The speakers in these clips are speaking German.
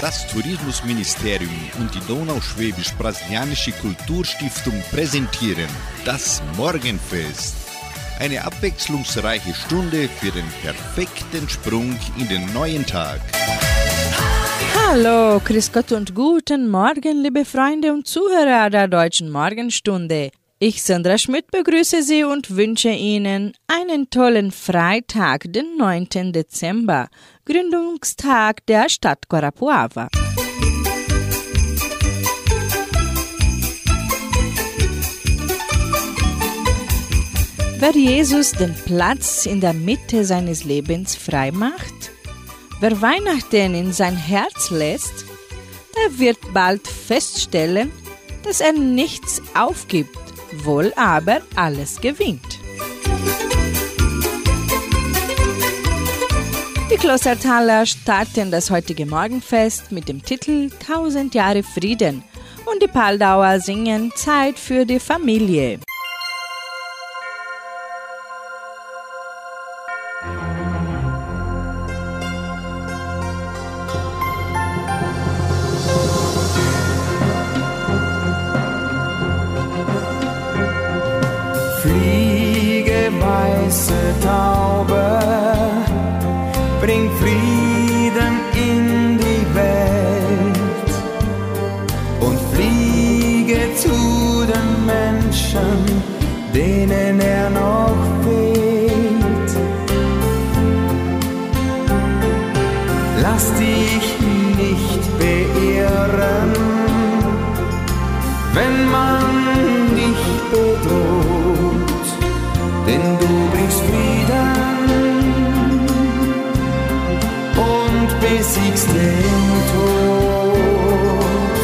Das Tourismusministerium und die Donauschwäbisch-Brasilianische Kulturstiftung präsentieren das Morgenfest. Eine abwechslungsreiche Stunde für den perfekten Sprung in den neuen Tag. Hallo, grüß Gott und guten Morgen, liebe Freunde und Zuhörer der Deutschen Morgenstunde. Ich, Sandra Schmidt, begrüße Sie und wünsche Ihnen einen tollen Freitag, den 9. Dezember, Gründungstag der Stadt Guarapuava. Wer Jesus den Platz in der Mitte seines Lebens frei macht, wer Weihnachten in sein Herz lässt, der wird bald feststellen, dass er nichts aufgibt, wohl aber alles gewinnt. Die Klostertaler starten das heutige Morgenfest mit dem Titel 1000 Jahre Frieden und die Paldauer singen Zeit für die Familie. Weiße Taube, bring Frieden in die Welt und fliege zu den Menschen, denen er noch fehlt. Lass dich nicht beirren, wenn man dich bedroht. Denn du bringst Frieden und besiegst den Tod.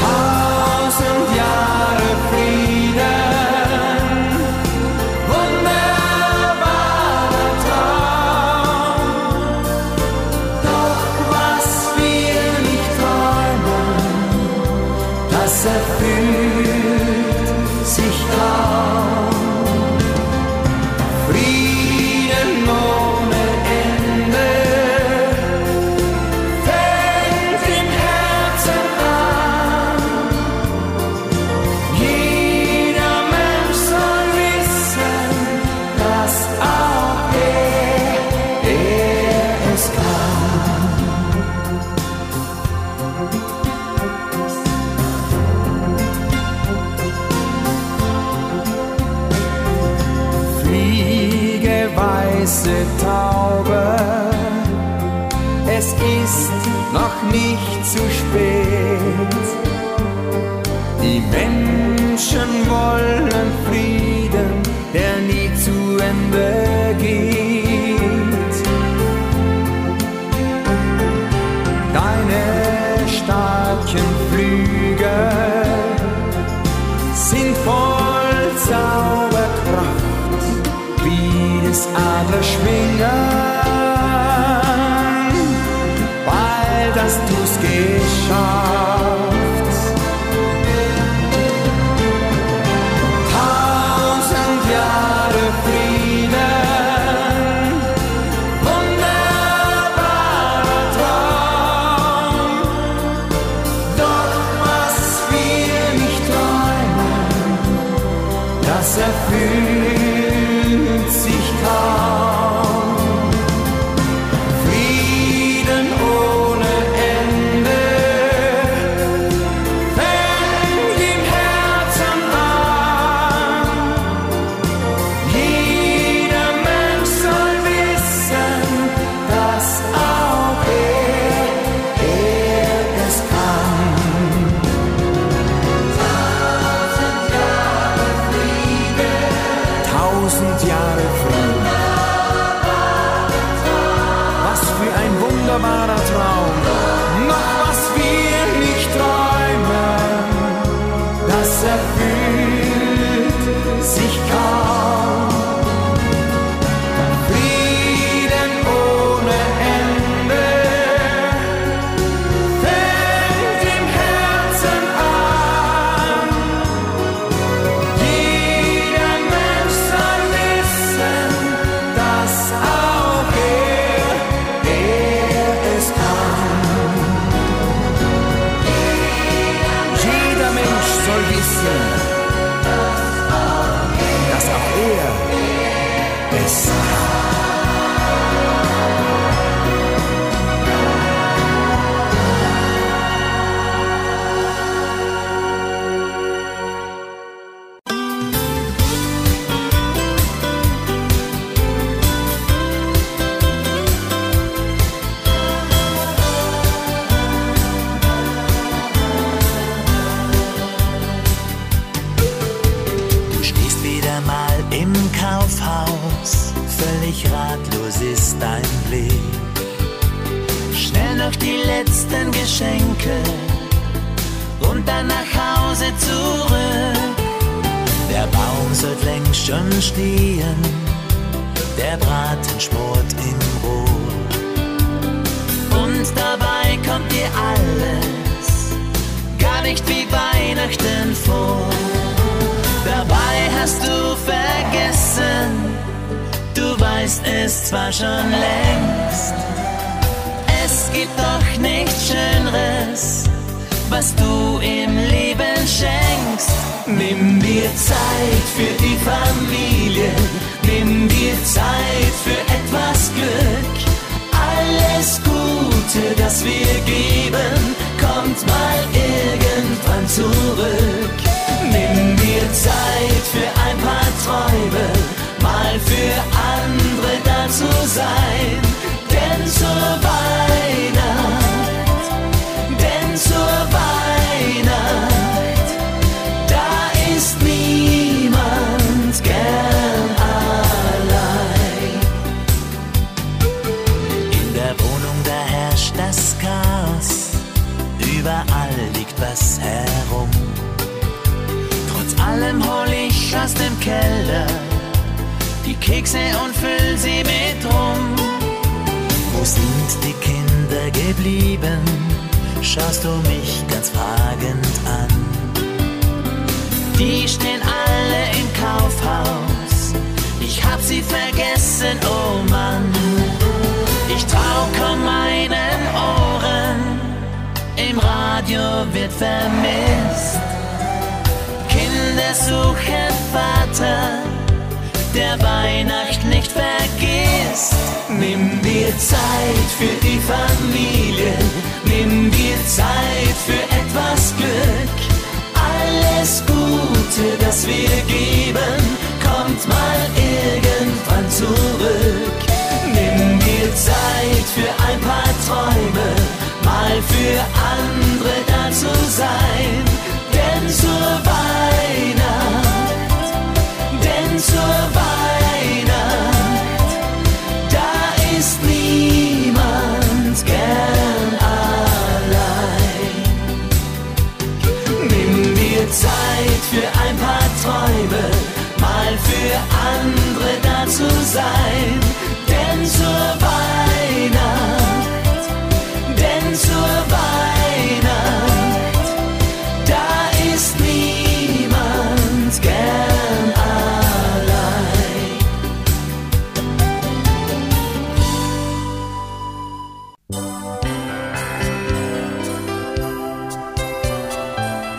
1000 Jahre Frieden, wunderbarer Traum. Doch was wir nicht träumen, das erfüllt sich kaum. Frieden ohne Ende fängt im Herzen an. Jeder Mensch soll wissen, dass auch er es kann. Weiße Taube, es ist noch nicht zu spät. Die Menschen wollen Frieden, der nie zu Ende geht. Deine starken Flügel sind voll Zauberkraft. Wie des Adlers schwingen, bald hast du's geschafft. 1000 Jahre Frieden, wunderbarer Traum. Doch was wir nicht träumen, das erfüllt sich kaum.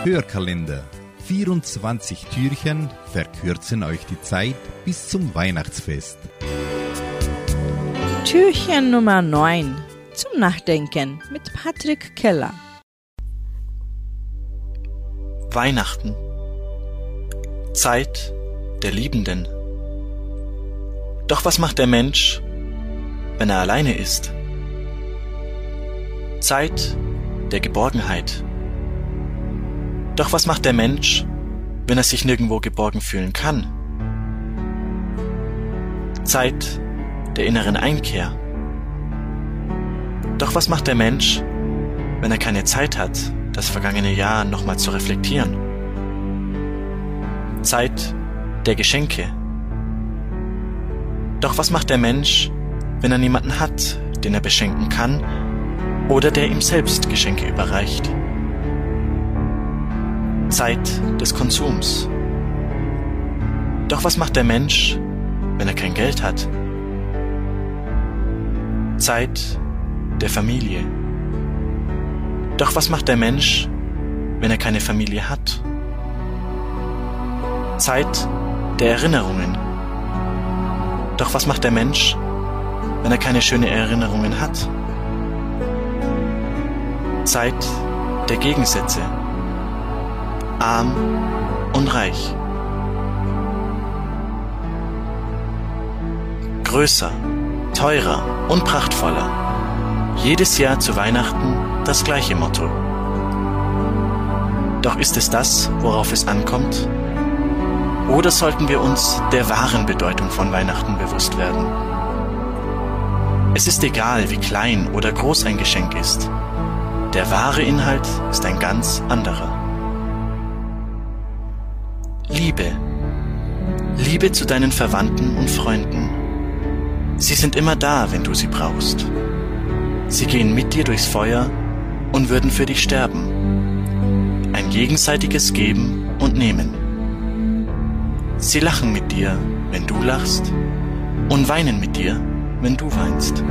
Hörkalender. 24 Türchen verkürzen euch die Zeit bis zum Weihnachtsfest. Türchen Nummer 9. Zum Nachdenken mit Patrick Keller. Weihnachten. Zeit der Liebenden. Doch was macht der Mensch, wenn er alleine ist? Zeit der Geborgenheit. Doch was macht der Mensch, wenn er sich nirgendwo geborgen fühlen kann? Zeit der inneren Einkehr. Doch was macht der Mensch, wenn er keine Zeit hat, das vergangene Jahr nochmal zu reflektieren? Zeit der Geschenke. Doch was macht der Mensch, wenn er niemanden hat, den er beschenken kann oder der ihm selbst Geschenke überreicht? Zeit des Konsums. Doch was macht der Mensch, wenn er kein Geld hat? Zeit der Familie. Doch was macht der Mensch, wenn er keine Familie hat? Zeit der Erinnerungen. Doch was macht der Mensch, wenn er keine schönen Erinnerungen hat? Zeit der Gegensätze. Arm und reich. Größer, teurer und prachtvoller. Jedes Jahr zu Weihnachten das gleiche Motto. Doch ist es das, worauf es ankommt? Oder sollten wir uns der wahren Bedeutung von Weihnachten bewusst werden? Es ist egal, wie klein oder groß ein Geschenk ist. Der wahre Inhalt ist ein ganz anderer. Liebe. Liebe zu deinen Verwandten und Freunden. Sie sind immer da, wenn du sie brauchst. Sie gehen mit dir durchs Feuer und würden für dich sterben. Ein gegenseitiges Geben und Nehmen. Sie lachen mit dir, wenn du lachst, und weinen mit dir, wenn du weinst.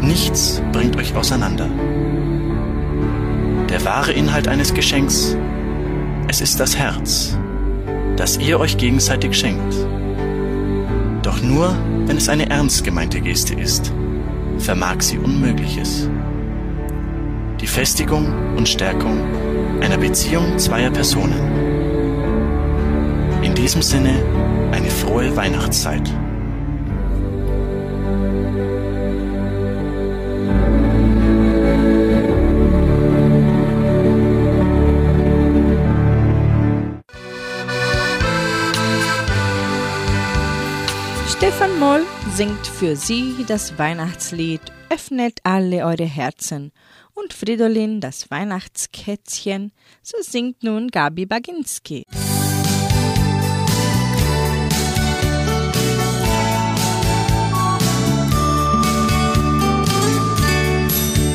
Nichts bringt euch auseinander. Der wahre Inhalt eines Geschenks, es ist das Herz, das ihr euch gegenseitig schenkt. Doch nur, wenn es eine ernst gemeinte Geste ist, vermag sie Unmögliches. Die Festigung und Stärkung einer Beziehung zweier Personen. In diesem Sinne eine frohe Weihnachtszeit. Stefan Moll singt für Sie das Weihnachtslied Öffnet alle eure Herzen und Fridolin das Weihnachtskätzchen, so singt nun Gabi Baginski.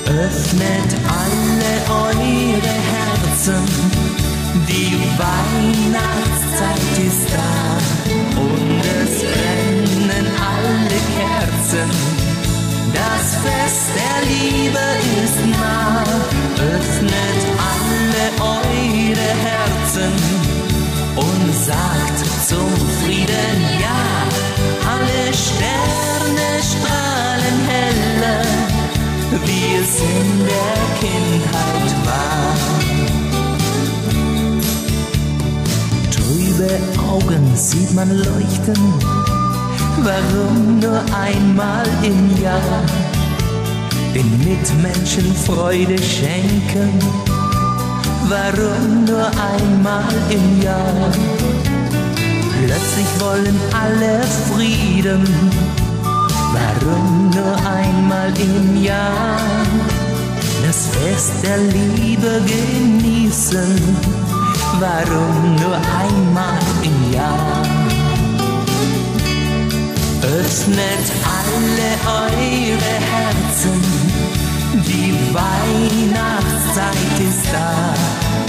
Öffnet alle eure Herzen, die Weihnachtszeit ist da und es brennen alle Kerzen, das Fest der Liebe ist nah. Öffnet alle eure Herzen und sagt zum Frieden Ja, alle Sterne strahlen heller, wie es in der Kindheit war. Trübe Augen sieht man leuchten, warum nur einmal im Jahr? Den Mitmenschen Freude schenken, warum nur einmal im Jahr? Plötzlich wollen alle Frieden, warum nur einmal im Jahr? Das Fest der Liebe genießen, warum nur einmal im Jahr? Öffnet alle eure Herzen, die Weihnachtszeit ist da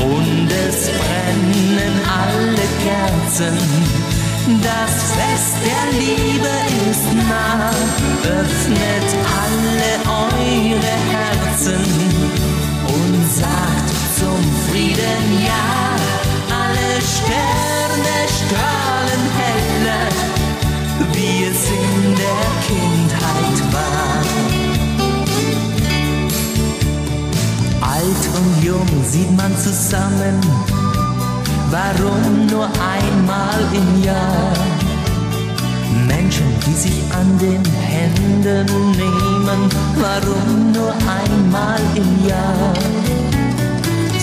und es brennen alle Kerzen. Das Fest der Liebe ist nah, öffnet alle eure Herzen und sagt zum Frieden Ja. Alle Sterne strahlen heller, wie es in der Kindheit war. Alt und jung sieht man zusammen, warum nur einmal im Jahr? Menschen, die sich an den Händen nehmen, warum nur einmal im Jahr?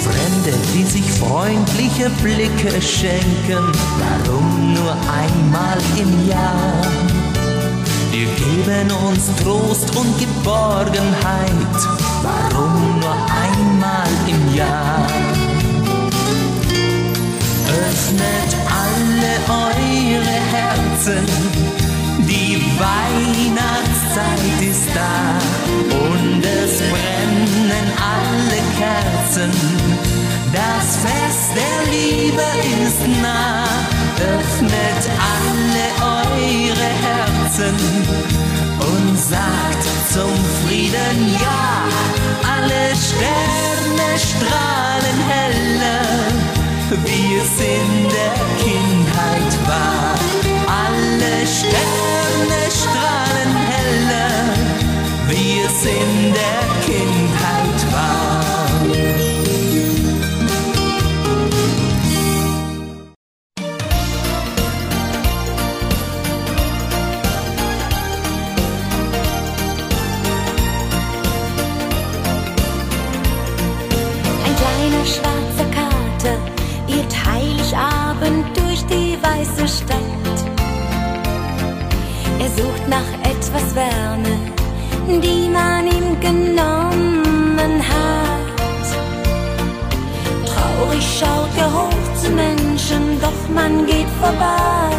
Fremde, die sich freundliche Blicke schenken, warum nur einmal im Jahr? Wir geben uns Trost und Geborgenheit, warum nur einmal im Jahr? Öffnet alle eure Herzen, die Weihnachtszeit ist da und es brennen alle Kerzen, das Fest der Liebe ist nah. Öffnet alle eure Herzen und sagt zum Frieden Ja, alle Sterne strahlen heller, wie es in der Kindheit war. Alle Alle Sterne strahlen heller, wie es in der Kindheit war. Ein kleiner schwarzer Kater irrt Heiligabend durch die weiße Stadt. Er sucht nach etwas Wärme, die man ihm genommen hat. Traurig schaut er hoch zu Menschen, doch man geht vorbei.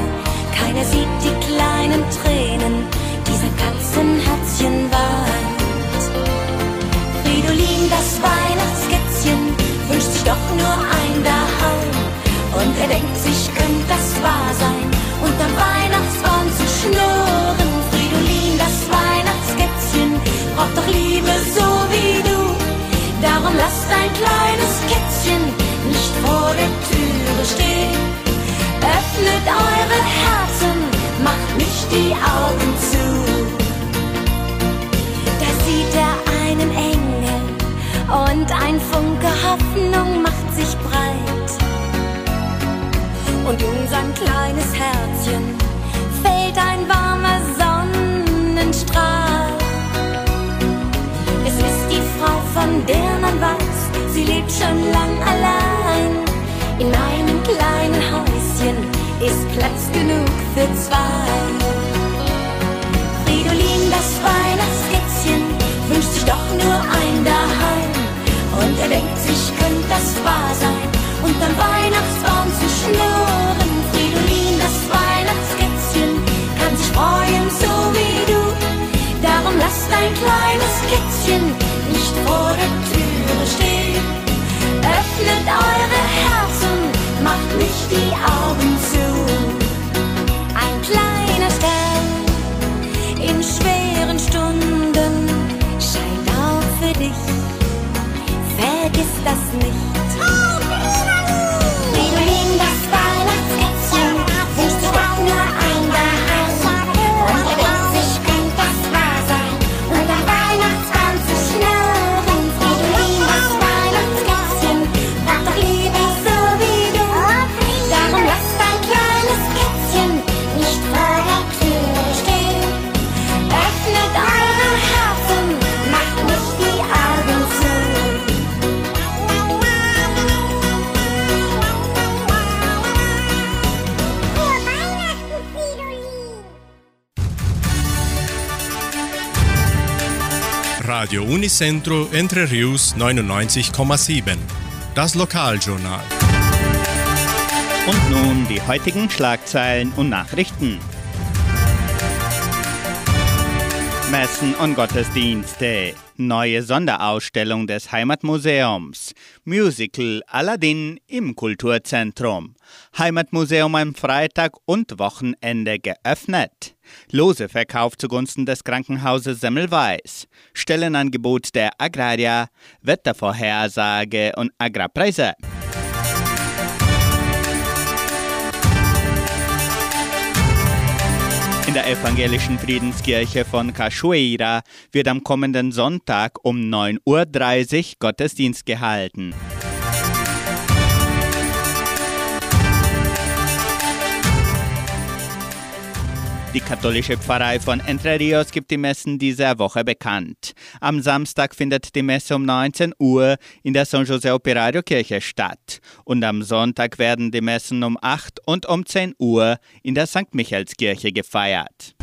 Keiner sieht die kleinen Tränen dieser Katzenherzchenwald. Fridolin, das Weihnachtskätzchen, wünscht sich doch nur ein daheim. Und er denkt sich, könnte das wahr sein? Unterm Weihnachtsbaum zu schnurren. Fridolin, das Weihnachtskätzchen, braucht doch Liebe so wie du. Darum lass dein kleines Kätzchen nicht vor der Türe stehen. Öffnet eure Herzen, macht nicht die Augen zu. Da sieht er einen Engel und ein Funke Hoffnung macht sich breit. Und um sein kleines Herzchen fällt ein warmer Sonnenstrahl. Es ist die Frau, von der man weiß, sie lebt schon lang allein. In meinem kleinen Häuschen ist Platz genug für zwei. Fridolin, das Weihnachtskätzchen, wünscht sich doch nur ein daheim. Und er denkt sich, könnte das wahr sein? Unterm Weihnachtsbaum zu schnurren. Fridolin, das Weihnachtskätzchen, kann sich freuen, so wie du. Darum lass dein kleines Kätzchen nicht vor der Türe stehen. Öffnet eure Herzen, macht nicht die Augen zu. Ein kleiner Stern in schweren Stunden scheint auch für dich. Vergiss das nicht. Radio Unicentro Entre Rios 99,7. Das Lokaljournal. Und nun die heutigen Schlagzeilen und Nachrichten. Messen und Gottesdienste. Neue Sonderausstellung des Heimatmuseums. Musical Aladdin im Kulturzentrum. Heimatmuseum am Freitag und Wochenende geöffnet. Loseverkauf zugunsten des Krankenhauses Semmelweis. Stellenangebot der Agraria, Wettervorhersage und Agrarpreise. In der Evangelischen Friedenskirche von Cachoeira wird am kommenden Sonntag um 9:30 Uhr Gottesdienst gehalten. Die katholische Pfarrei von Entre Rios gibt die Messen dieser Woche bekannt. Am Samstag findet die Messe um 19 Uhr in der San José Operario Kirche statt. Und am Sonntag werden die Messen um 8 und um 10 Uhr in der St. Michaels Kirche gefeiert.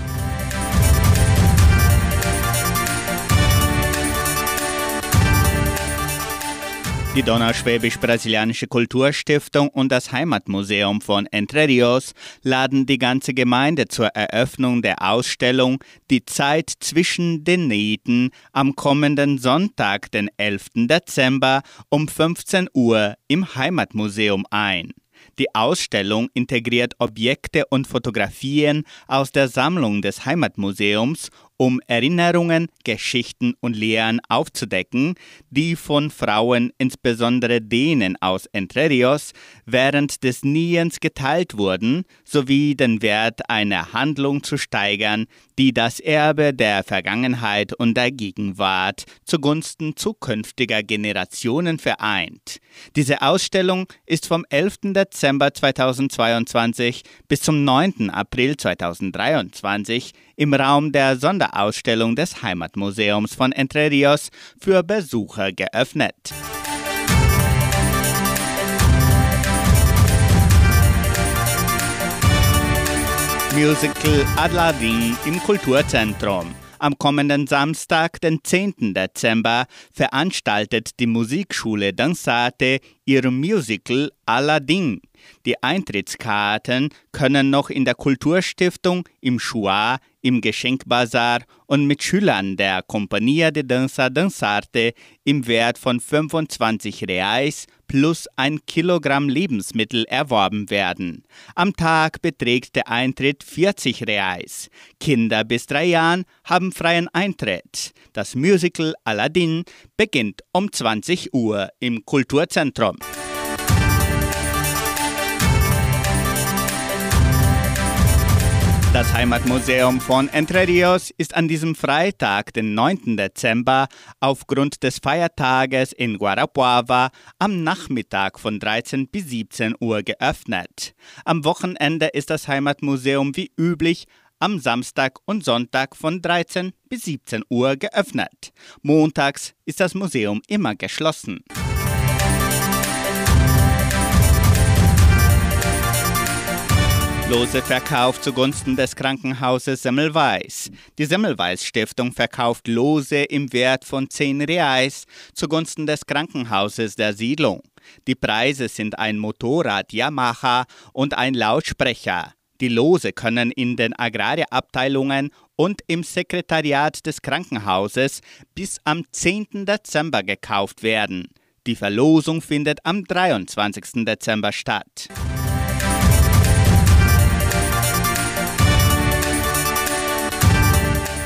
Die Donauschwäbisch-Brasilianische Kulturstiftung und das Heimatmuseum von Entre Rios laden die ganze Gemeinde zur Eröffnung der Ausstellung Die Zeit zwischen den Nieten am kommenden Sonntag, den 11. Dezember um 15 Uhr im Heimatmuseum ein. Die Ausstellung integriert Objekte und Fotografien aus der Sammlung des Heimatmuseums um Erinnerungen, Geschichten und Lehren aufzudecken, die von Frauen, insbesondere denen aus Entre Rios, während des Niens geteilt wurden, sowie den Wert einer Handlung zu steigern, die das Erbe der Vergangenheit und der Gegenwart zugunsten zukünftiger Generationen vereint. Diese Ausstellung ist vom 11. Dezember 2022 bis zum 9. April 2023 im Raum der Sonderausstellung des Heimatmuseums von Entre Rios für Besucher geöffnet. Musical Adladin im Kulturzentrum. Am kommenden Samstag, den 10. Dezember, veranstaltet die Musikschule Dansate ihr Musical Aladdin. Die Eintrittskarten können noch in der Kulturstiftung, im Schua, im Geschenkbazar und mit Schülern der Compagnia de Danza Densarte im Wert von 25 Reais plus 1 Kilogramm Lebensmittel erworben werden. Am Tag beträgt der Eintritt 40 Reais. Kinder bis 3 Jahren haben freien Eintritt. Das Musical Aladdin beginnt um 20 Uhr im Kulturzentrum. Das Heimatmuseum von Entre Rios ist an diesem Freitag, den 9. Dezember, aufgrund des Feiertages in Guarapuava am Nachmittag von 13 bis 17 Uhr geöffnet. Am Wochenende ist das Heimatmuseum wie üblich am Samstag und Sonntag von 13 bis 17 Uhr geöffnet. Montags ist das Museum immer geschlossen. Lose Verkauf zugunsten des Krankenhauses Semmelweis. Die Semmelweis-Stiftung verkauft Lose im Wert von 10 Reais zugunsten des Krankenhauses der Siedlung. Die Preise sind ein Motorrad Yamaha und ein Lautsprecher. Die Lose können in den Agraria-Abteilungen und im Sekretariat des Krankenhauses bis am 10. Dezember gekauft werden. Die Verlosung findet am 23. Dezember statt.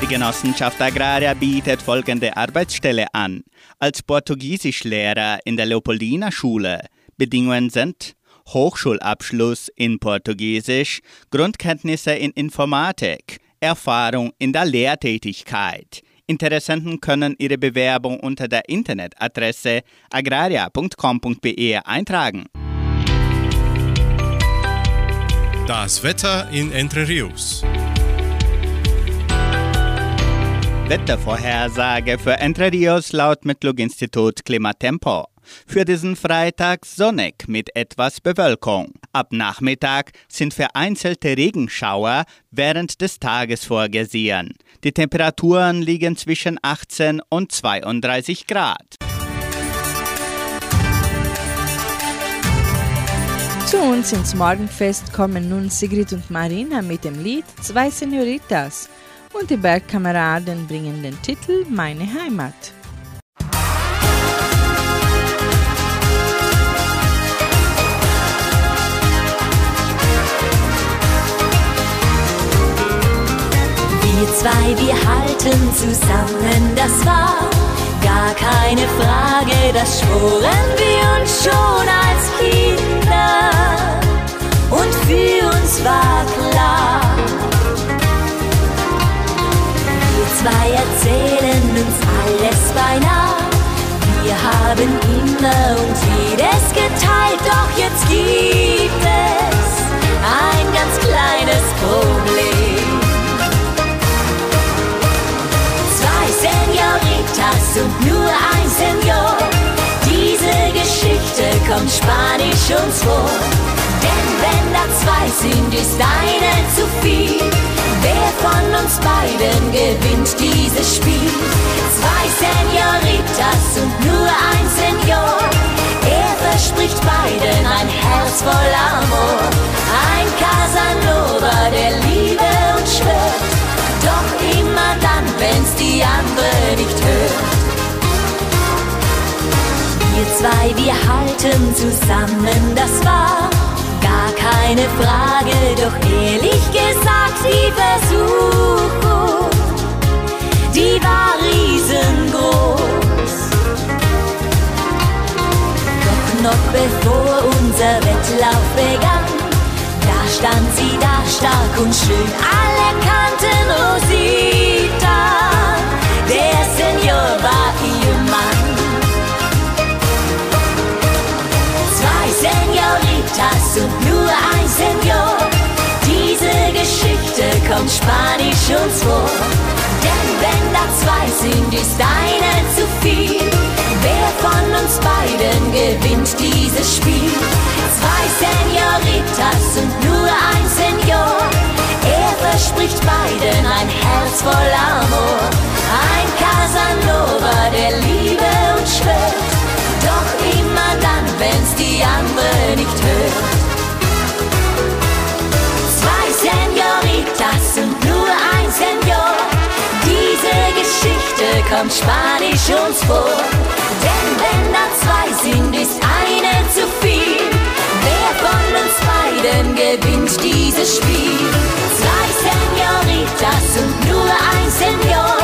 Die Genossenschaft Agraria bietet folgende Arbeitsstelle an. Als Portugiesischlehrer in der Leopoldina-Schule. Bedingungen sind Hochschulabschluss in Portugiesisch, Grundkenntnisse in Informatik, Erfahrung in der Lehrtätigkeit. Interessenten können ihre Bewerbung unter der Internetadresse agraria.com.br eintragen. Das Wetter in Entre Rios. Wettervorhersage für Entre Rios laut Metlog-Institut Klimatempo. Für diesen Freitag sonnig mit etwas Bewölkung. Ab Nachmittag sind vereinzelte Regenschauer während des Tages vorgesehen. Die Temperaturen liegen zwischen 18 und 32 Grad. Zu uns ins Morgenfest kommen nun Sigrid und Marina mit dem Lied Zwei Senoritas. Und die Bergkameraden bringen den Titel Meine Heimat. Wir zwei, wir halten zusammen, das war gar keine Frage, das schworen wir uns schon als Kinder. Und für uns war klar, zwei erzählen uns alles beinahe. Wir haben immer und jedes geteilt, doch jetzt gibt es ein ganz kleines Problem. Zwei Senoritas und nur ein Senor. Diese Geschichte kommt spanisch uns vor. Denn wenn da zwei sind, ist eine zu viel. Wer von uns beiden gewinnt dieses Spiel? Zwei Senoritas und nur ein Senior. Er verspricht beiden ein Herz voll Amor. Ein Casanova, der Liebe und schwört. Doch immer dann, wenn's die andere nicht hört. Wir zwei, wir halten zusammen, das war gar keine Frage, doch ehrlich gesagt die Versuchung bevor unser Wettlauf begann. Da stand sie da, stark und schön, alle kannten Rosita, der Senior war ihr Mann. Zwei Senoritas und nur ein Senior, diese Geschichte kommt spanisch uns vor. Denn wenn da zwei sind, ist einer zu viel. Wer von uns beiden gewinnt dieses Spiel? Zwei Senoritas und nur ein Senior. Er verspricht beiden ein Herz voll Amor. Ein Casanova, der Liebe und schwört. Doch immer dann, wenn's die andere nicht hört. Zwei Senoritas und nur ein Senior. Diese Geschichte kommt spanisch uns vor. Denn wenn da zwei sind, ist eine zu viel. Wer von uns beiden gewinnt dieses Spiel? Zwei Senoritas und nur ein Senior.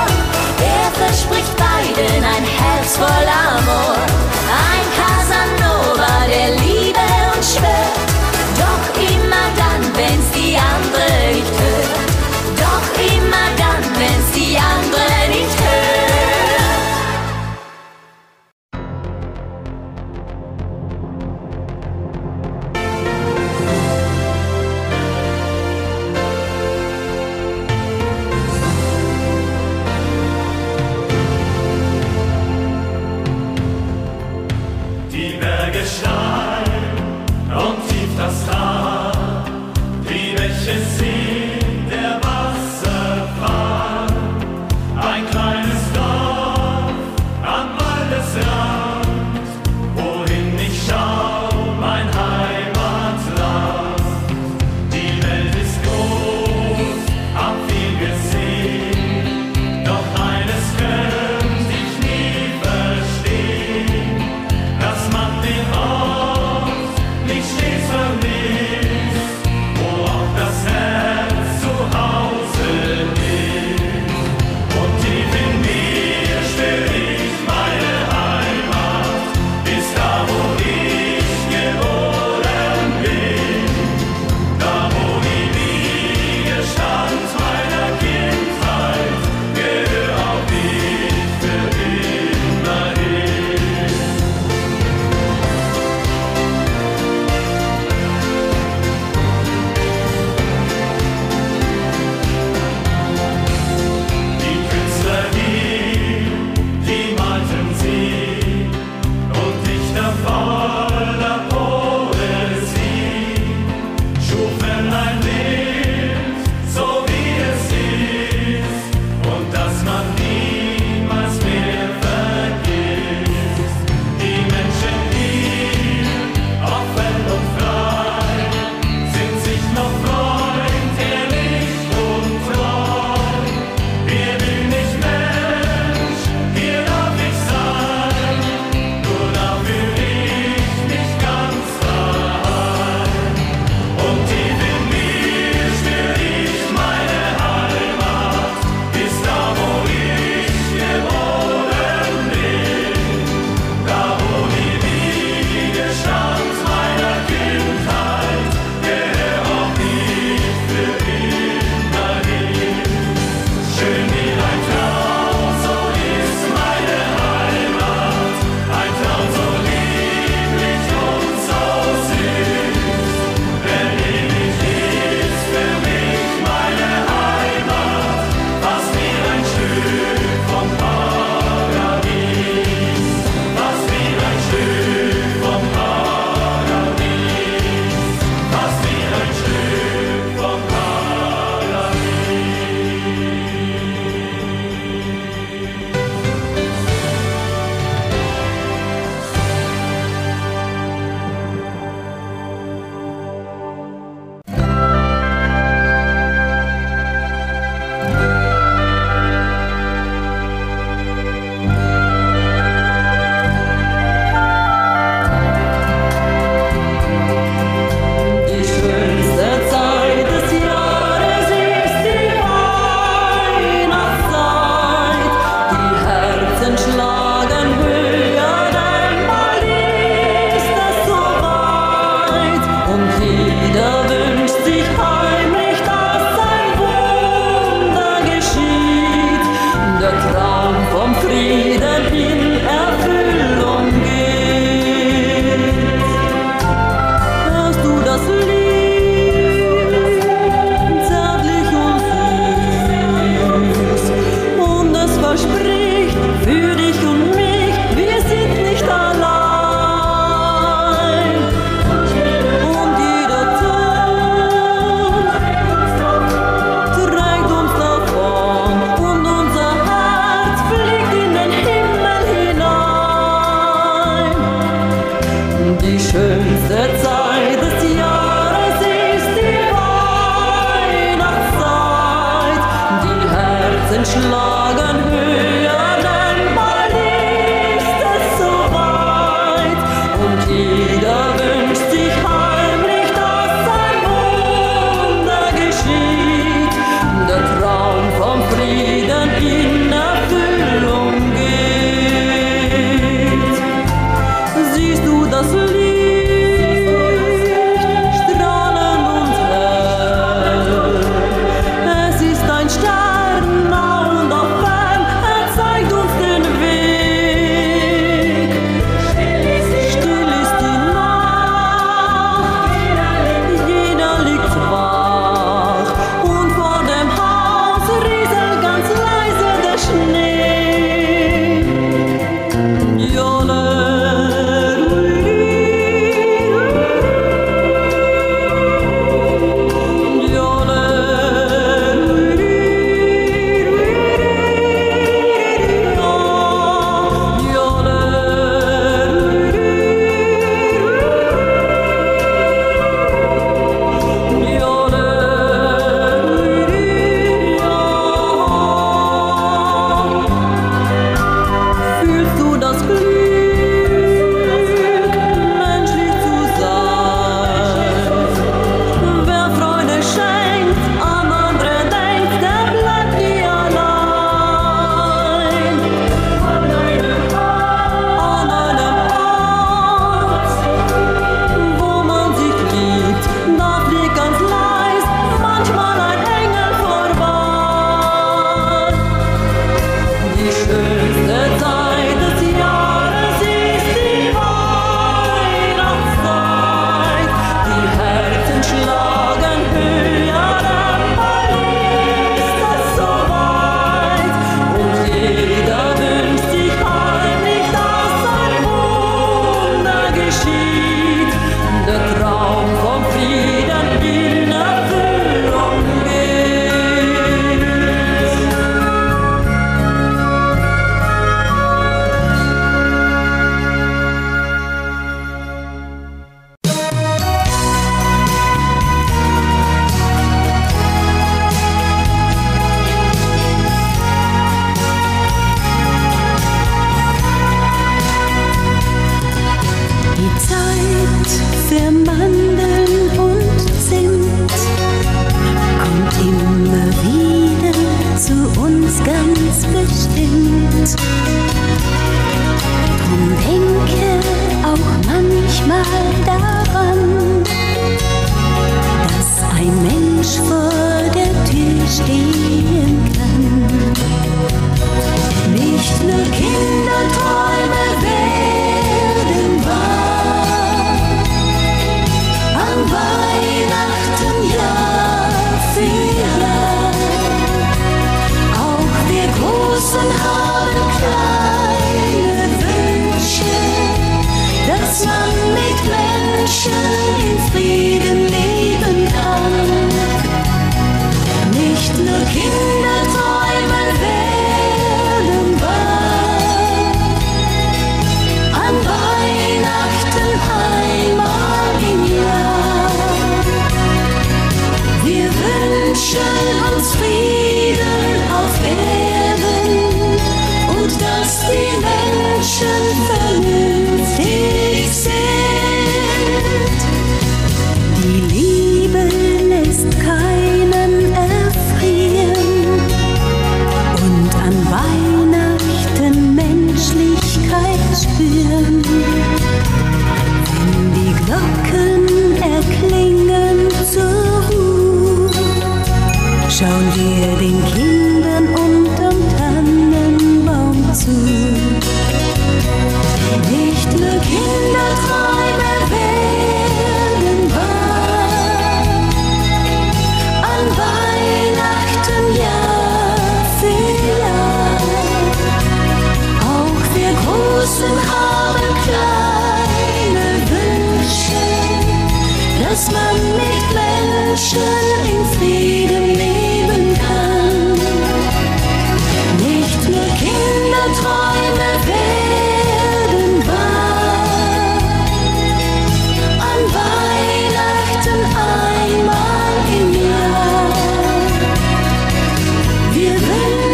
Er verspricht beiden ein Herz voll Amor. Ein Casanova, der Liebe und schwört. Doch immer dann, wenn's die andere nicht hört. Doch immer dann, wenn's die andere nicht hört.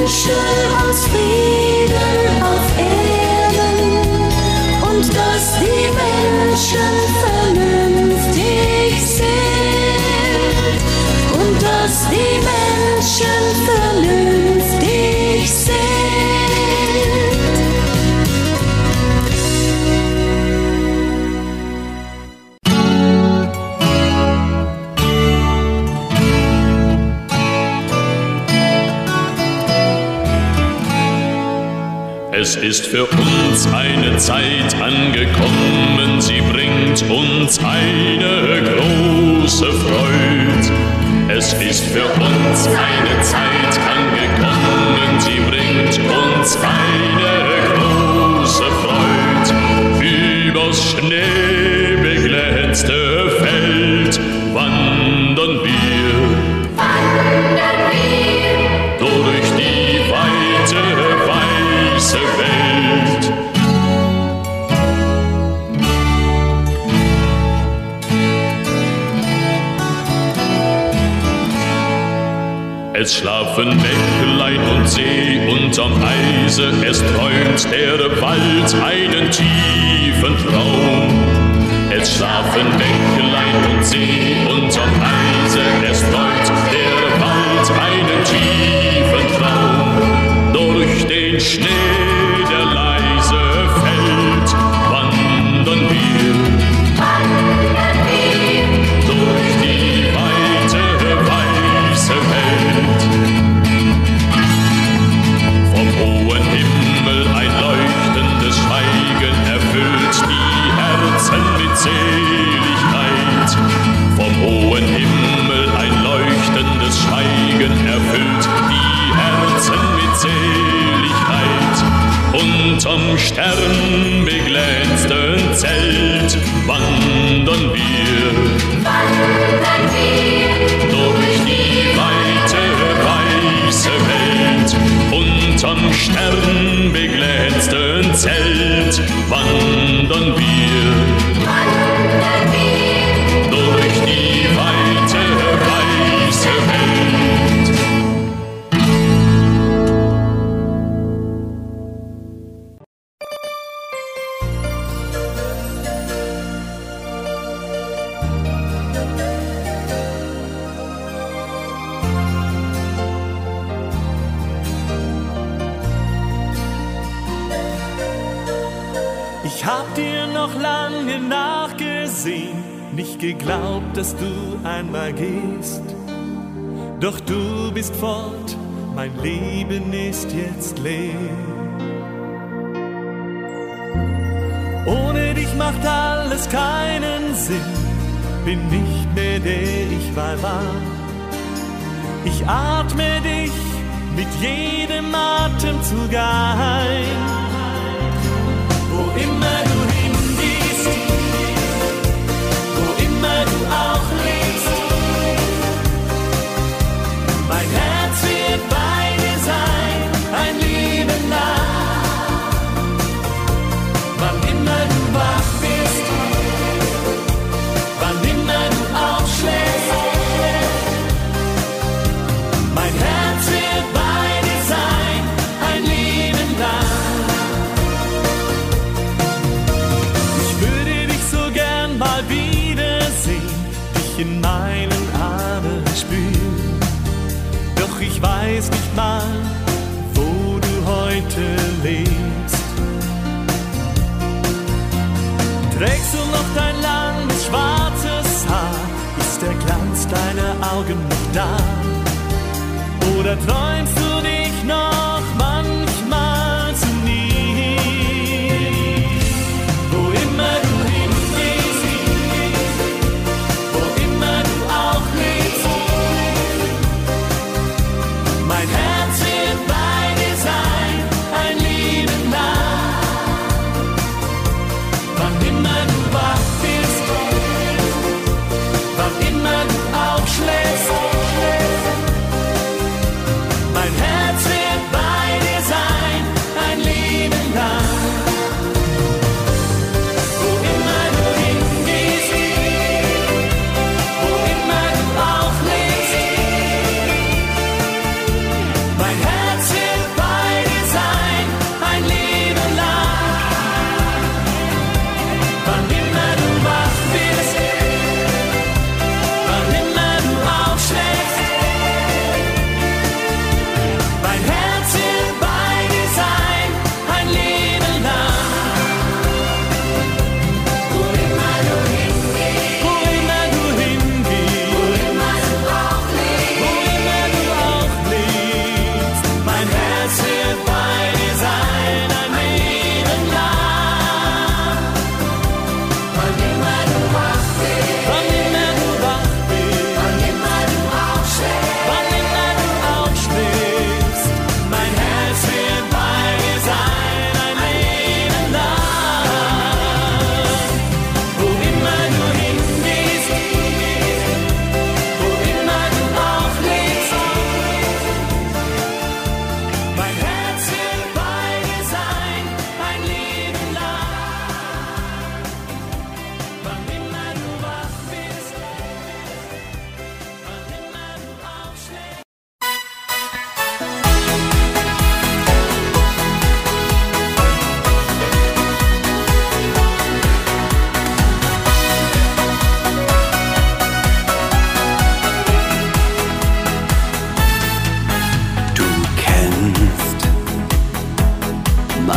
Sure. Es ist für uns eine Zeit angekommen, sie bringt uns eine große Freud. Es ist für uns eine Zeit angekommen, sie bringt uns eine große Freud. Übers schneebeglänzte Feld wandern wir. Wandern wir durch die weite Welt. Es schlafen Bächlein und See unterm Eise, es träumt der Wald einen tiefen Traum. Es schlafen Bächlein und See unterm Eise, es träumt der Wald einen tiefen Traum. Durch den Schnee zum sternbeglänzten Zelt wandern wir. Wandern wir durch die weite weiße Welt. Unterm sternbeglänzten Zelt wandern wir. Wandern wir durch die weite weiße Welt. Nicht geglaubt, dass du einmal gehst, doch du bist fort, mein Leben ist jetzt leer. Ohne dich macht alles keinen Sinn, bin nicht mehr der ich mal war. Ich atme dich mit jedem Atemzug ein. Wo immer du du auch lebst. Mein Herz wird bei dir sein, ein Leben lang. Wann immer du wach bist, wann immer du aufschläfst, mein Herz wird bei dir sein, ein Leben lang. Ich würde dich so gern mal wieder in meinen Armen spüren, doch ich weiß nicht mal, wo du heute lebst. Trägst du noch dein langes schwarzes Haar? Ist der Glanz deiner Augen noch da? Oder träumst du dich noch manchmal zu nie? Wo immer du mein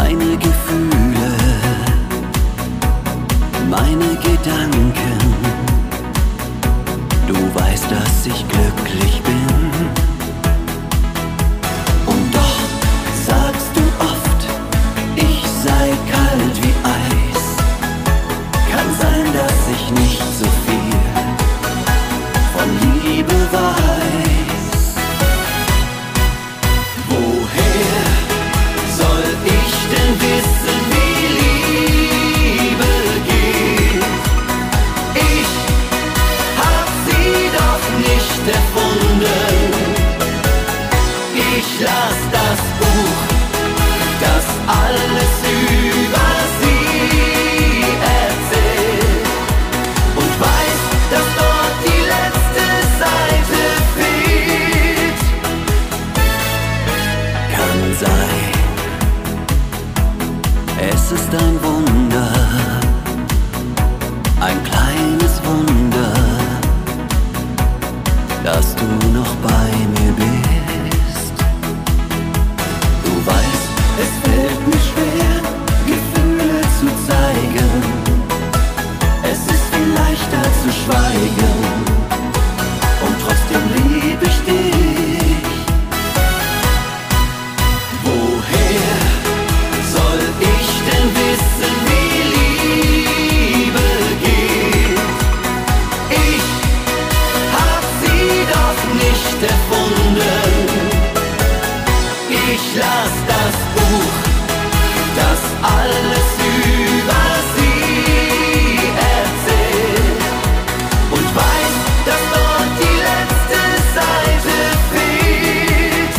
meine Gefühle, meine Gedanken. Du weißt, dass ich glücklich bin. Und doch sagst du oft, ich sei kalt wie Eis. Kann sein, dass ich nicht so viel von Liebe weiß. Woher soll ich denn wissen, wie Liebe geht? Ich hab sie doch nicht erfunden. Ich las das Buch, das alles über sie erzählt und weiß, dass dort die letzte Seite fehlt. Kann sein, es ist ein Wunder, ein kleines Wunder, dass du noch bei mir bist. Du weißt, es fällt mir schwer, Gefühle zu zeigen. Es ist viel leichter zu schweigen. Und trotzdem liebe ich dich. Woher soll ich denn wissen, wie Liebe geht? Ich hab sie doch nicht erfunden. Ich las das Buch, das alles über sie erzählt und weiß, dass dort die letzte Seite fehlt.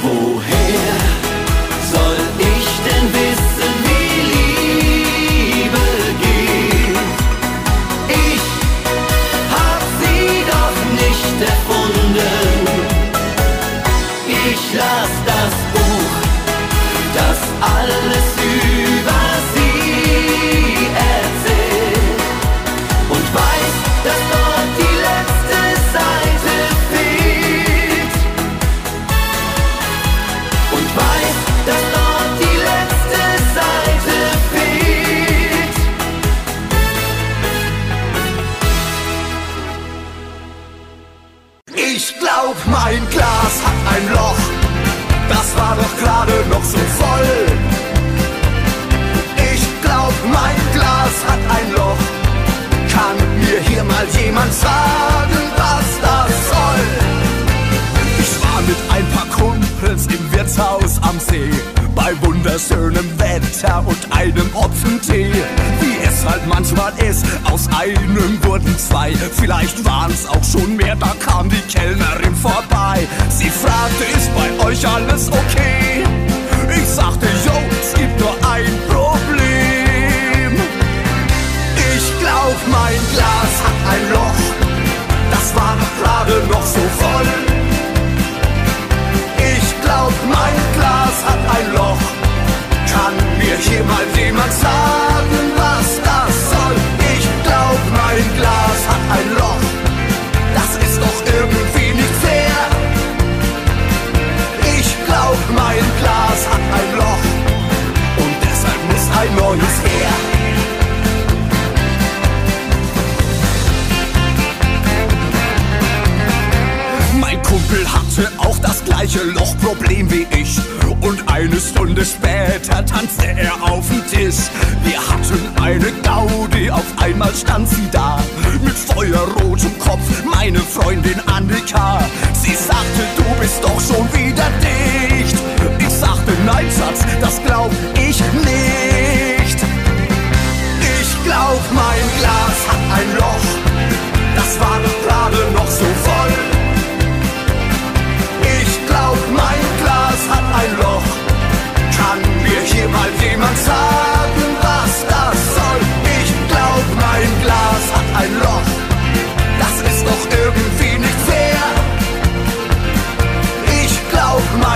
Woher soll ich denn wissen, wie Liebe geht? Ich hab sie doch nicht erfunden. Ich las das Buch, das alles über sie erzählt und weiß, dass dort die letzte Seite fehlt. Und weiß, dass dort die letzte Seite fehlt. Ich glaub, mein Glas hat ein Loch, das war doch gerade noch so voll. Ich glaub, mein Glas hat ein Loch, kann mir hier mal jemand sagen, was das soll? Ich war mit ein paar Kumpels im Wirtshaus am See, bei wunderschönem Wetter und einem Tee. Wie es halt manchmal ist, aus einem wurden zwei. Vielleicht waren's auch schon mehr, da kam die Kellnerin vorbei. Sie fragte, ist bei euch alles okay? Ich sagte, jo, es gibt nur ein Problem. Ich glaub, mein Glas hat ein Loch, das war doch gerade noch so voll. Ich glaub, mein Glas hat ein Loch. Kann mir hier mal jemand sagen, was das soll? Ich glaub, mein Glas hat ein Loch. Das ist doch irgendwie nicht fair. Ich glaub, mein Glas hat ein Loch. Und deshalb muss ein neues her. Mein Kumpel hatte auch das gleiche Lochproblem wie ich. Und eine Stunde später tanzte er auf den Tisch. Wir hatten eine Gaudi, auf einmal stand sie da. Mit feuerrotem Kopf, meine Freundin Annika. Sie sagte, du bist doch schon wieder dicht. Ich sagte, nein Schatz, das glaub ich nicht. Ich glaub, mein Glas hat ein Loch, das war doch gerade noch so voll. Ich glaub, mein Glas hat ein Loch. Kann mir hier mal jemand sagen, was das soll? Ich glaub, mein Glas hat ein Loch. Das ist doch irgendwie nicht fair. Ich glaub, mein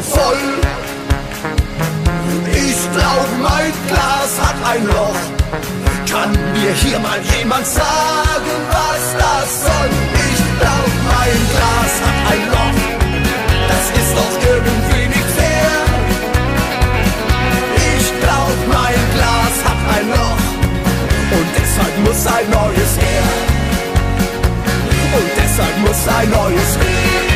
so voll. Ich glaub, mein Glas hat ein Loch. Kann mir hier mal jemand sagen, was das soll? Ich glaub, mein Glas hat ein Loch. Das ist doch irgendwie nicht fair. Ich glaub, mein Glas hat ein Loch. Und deshalb muss ein neues her. Und deshalb muss ein neues her.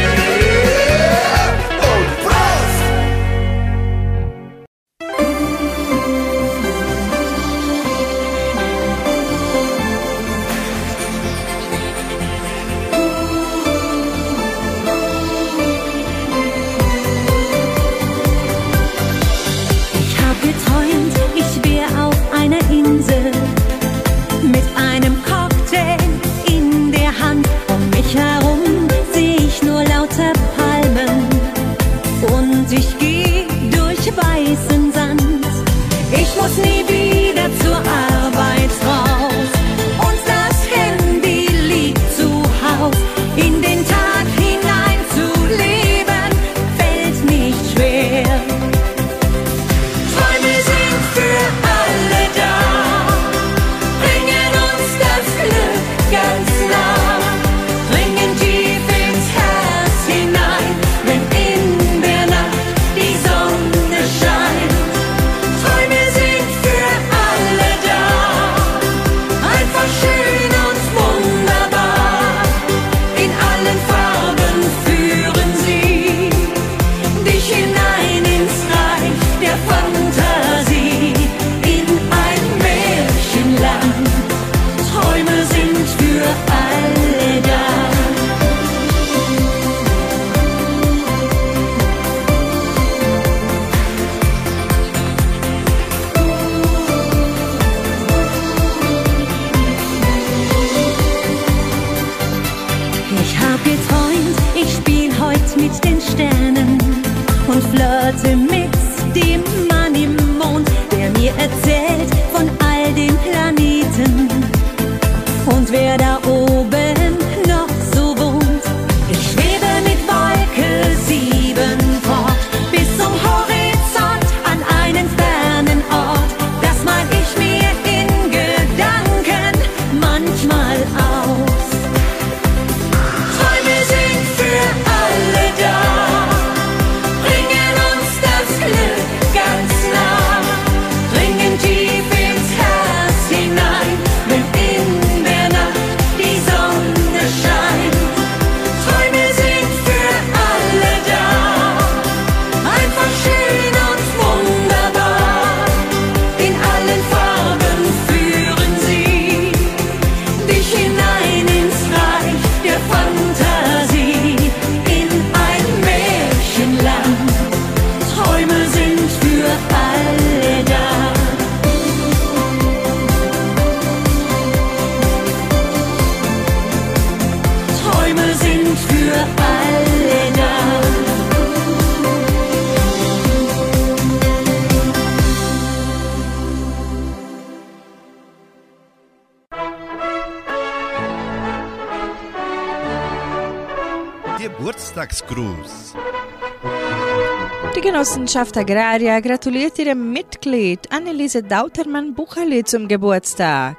Die Genossenschaft Agraria gratuliert ihrem Mitglied Anneliese Dautermann-Bucherli zum Geburtstag.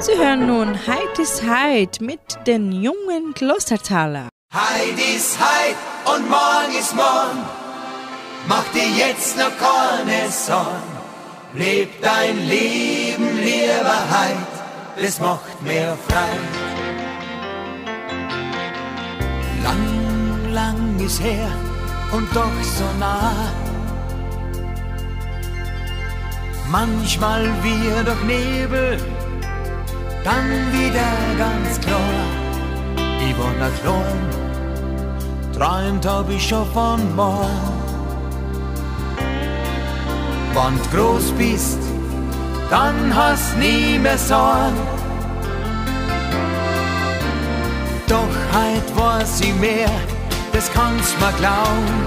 Sie hören nun Heid is Heid mit den jungen Klostertaler. Heid is Heid und morgen is morgen. Mach dir jetzt noch keine Sorgen. Leb dein Leben, lieber Heid, das macht mehr frei. Lang, lang ist her und doch so nah. Manchmal wird doch Nebel, dann wieder ganz klar. Ich war noch klein, träumt hab ich schon von morgen. Wenn du groß bist, dann hast nie mehr Sorgen. Doch heut weiß ich mehr, das kannst mir glauben.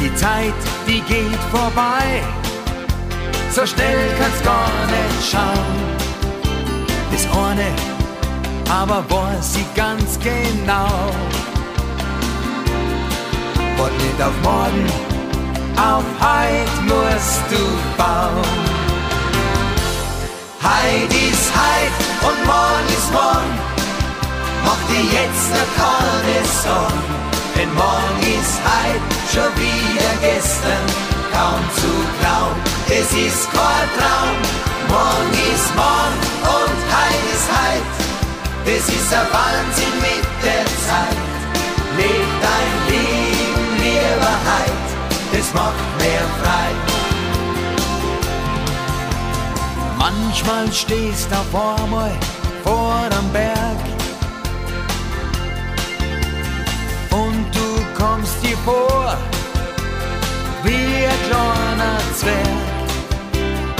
Die Zeit, die geht vorbei, so schnell kannst gar nicht schauen. Das eine aber wo ist sie ganz genau? Von nicht auf morgen, auf heut musst du bauen. Heid ist heid und morgen ist morgen, mach dir jetzt ne keine Sorgen, denn morgen ist heid schon wieder gestern, kaum zu glauben, es ist kein Traum. Morgen ist morgen und heid ist heid, das ist ein Wahnsinn mit der Zeit. Leb dein Leben, lieber heid, das macht mehr frei. Manchmal stehst du auf einmal vor am Berg und du kommst dir vor wie ein kleiner Zwerg.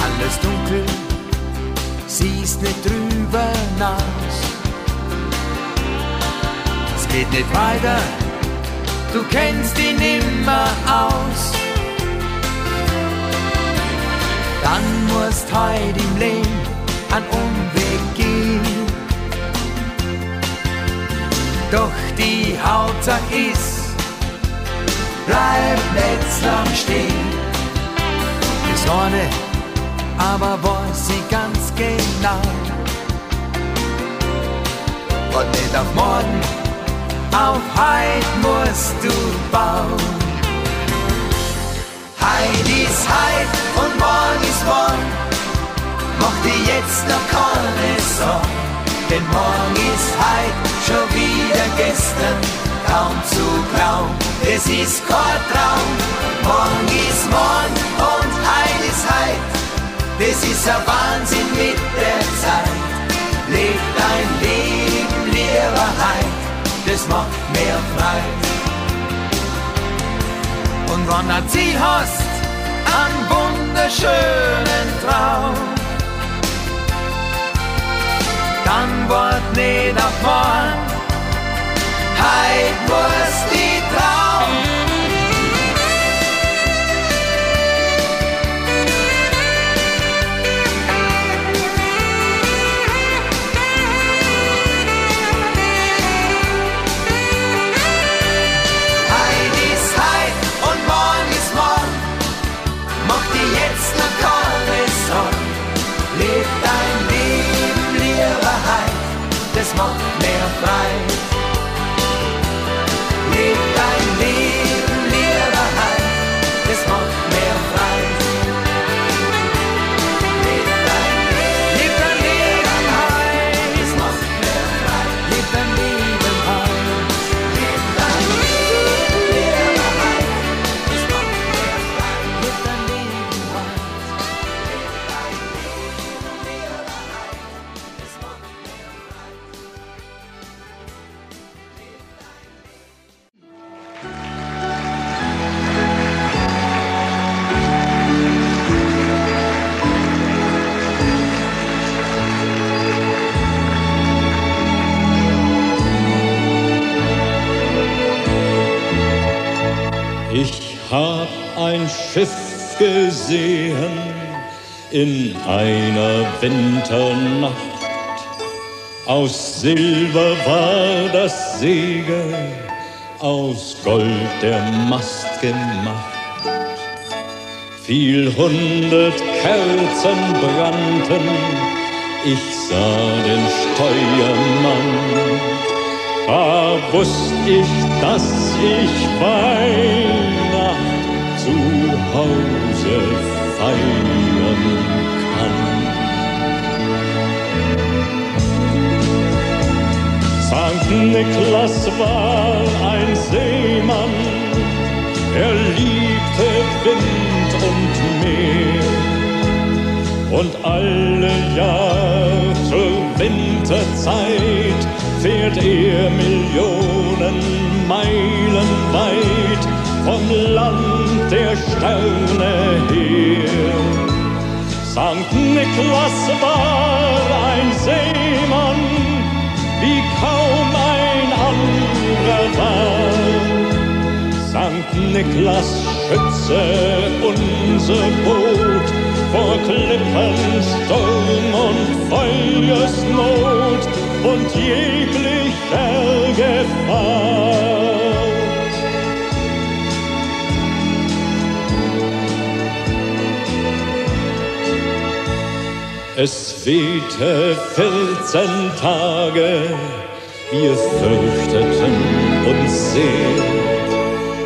Alles dunkel, siehst nicht drüber hinaus. Es geht nicht weiter, du kennst ihn nimmer aus. Dann musst heut im Leben an Umweg gehen. Doch die Hauptsache ist, bleib nicht lang stehen. Das eine, aber weiß sie ganz genau. Und nicht auf morgen, auf heid musst du bauen. Heid ist heid und morgen ist morgen, mach dir jetzt noch keine Sorgen, denn morgen ist heid schon wieder gestern, kaum zu glauben, es ist kein Traum. Morgen ist morgen und heid ist heid, das ist ein Wahnsinn mit der Zeit. Leb dein Leben, lieber heid, das macht mehr frei. Und wann du ein Ziel hast, einen wunderschönen Traum, dann wart nicht auf morgen, heid musst die Traum. Leb dein Leben, lieber heid, das macht mehr frei. Leb dein Leben, lieber heid, das macht mehr frei. Leb dein Leben, heid, das macht mehr frei. Leb dein Leben, heid, leb dein Leben, lieber heid, das macht mehr frei. Leb dein Leben, heid. Ein Schiff gesehen in einer Winternacht, aus Silber war das Segel, aus Gold der Mast gemacht. Viel hundert Kerzen brannten, ich sah den Steuermann, da wusst ich, dass ich Weihnachten zu Hause feiern kann. Sankt Niklas war ein Seemann, er liebte Wind und Meer. Und alle Jahre zur Winterzeit fährt er Millionen Meilen weit vom Land der Sterne her. Sankt Niklas war ein Seemann, wie kaum ein anderer war. Sankt Niklas schütze unser Boot vor Klippen, Sturm und Feuersnot. und jeglicher Gefahr. Es wehte 14 Tage, wir fürchteten uns sehr.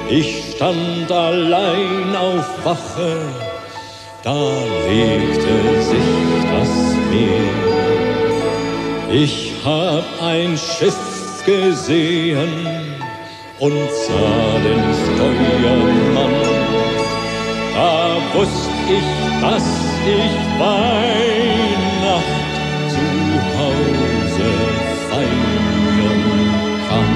Ich stand allein auf Wache, da legte sich das Meer. Ich hab ein Schiff gesehen und sah den Steuermann. Da wusst ich, dass ich Weihnacht zu Hause feiern kann.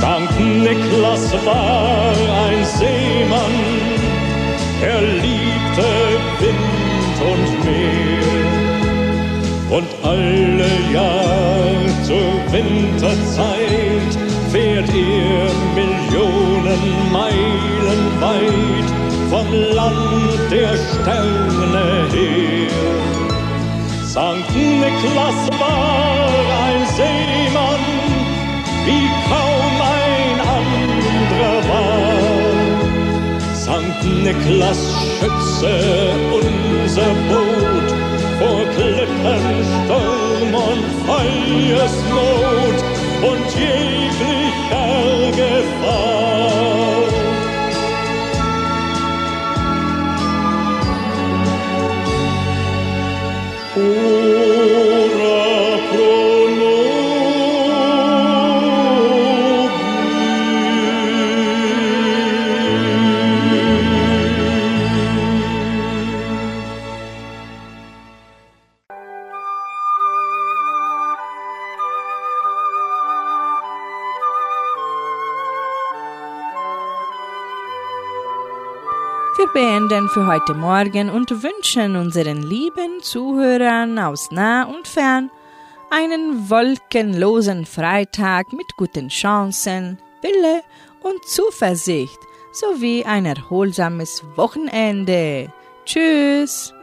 Sankt Niklas war ein Seemann, er liebte Wind und Meer. Und alle Jahr zur Winterzeit fährt er Millionen Meilen weit vom Land der Sterne her. Sankt Niklas war ein Seemann, wie kaum ein anderer war. Sankt Niklas schütze unser Boot vor Klippen, Sturm und Feuersnot und jeglicher Gefahr. Ora pro beenden für heute Morgen und wünschen unseren lieben Zuhörern aus nah und fern einen wolkenlosen Freitag mit guten Chancen, Wille und Zuversicht sowie ein erholsames Wochenende. Tschüss!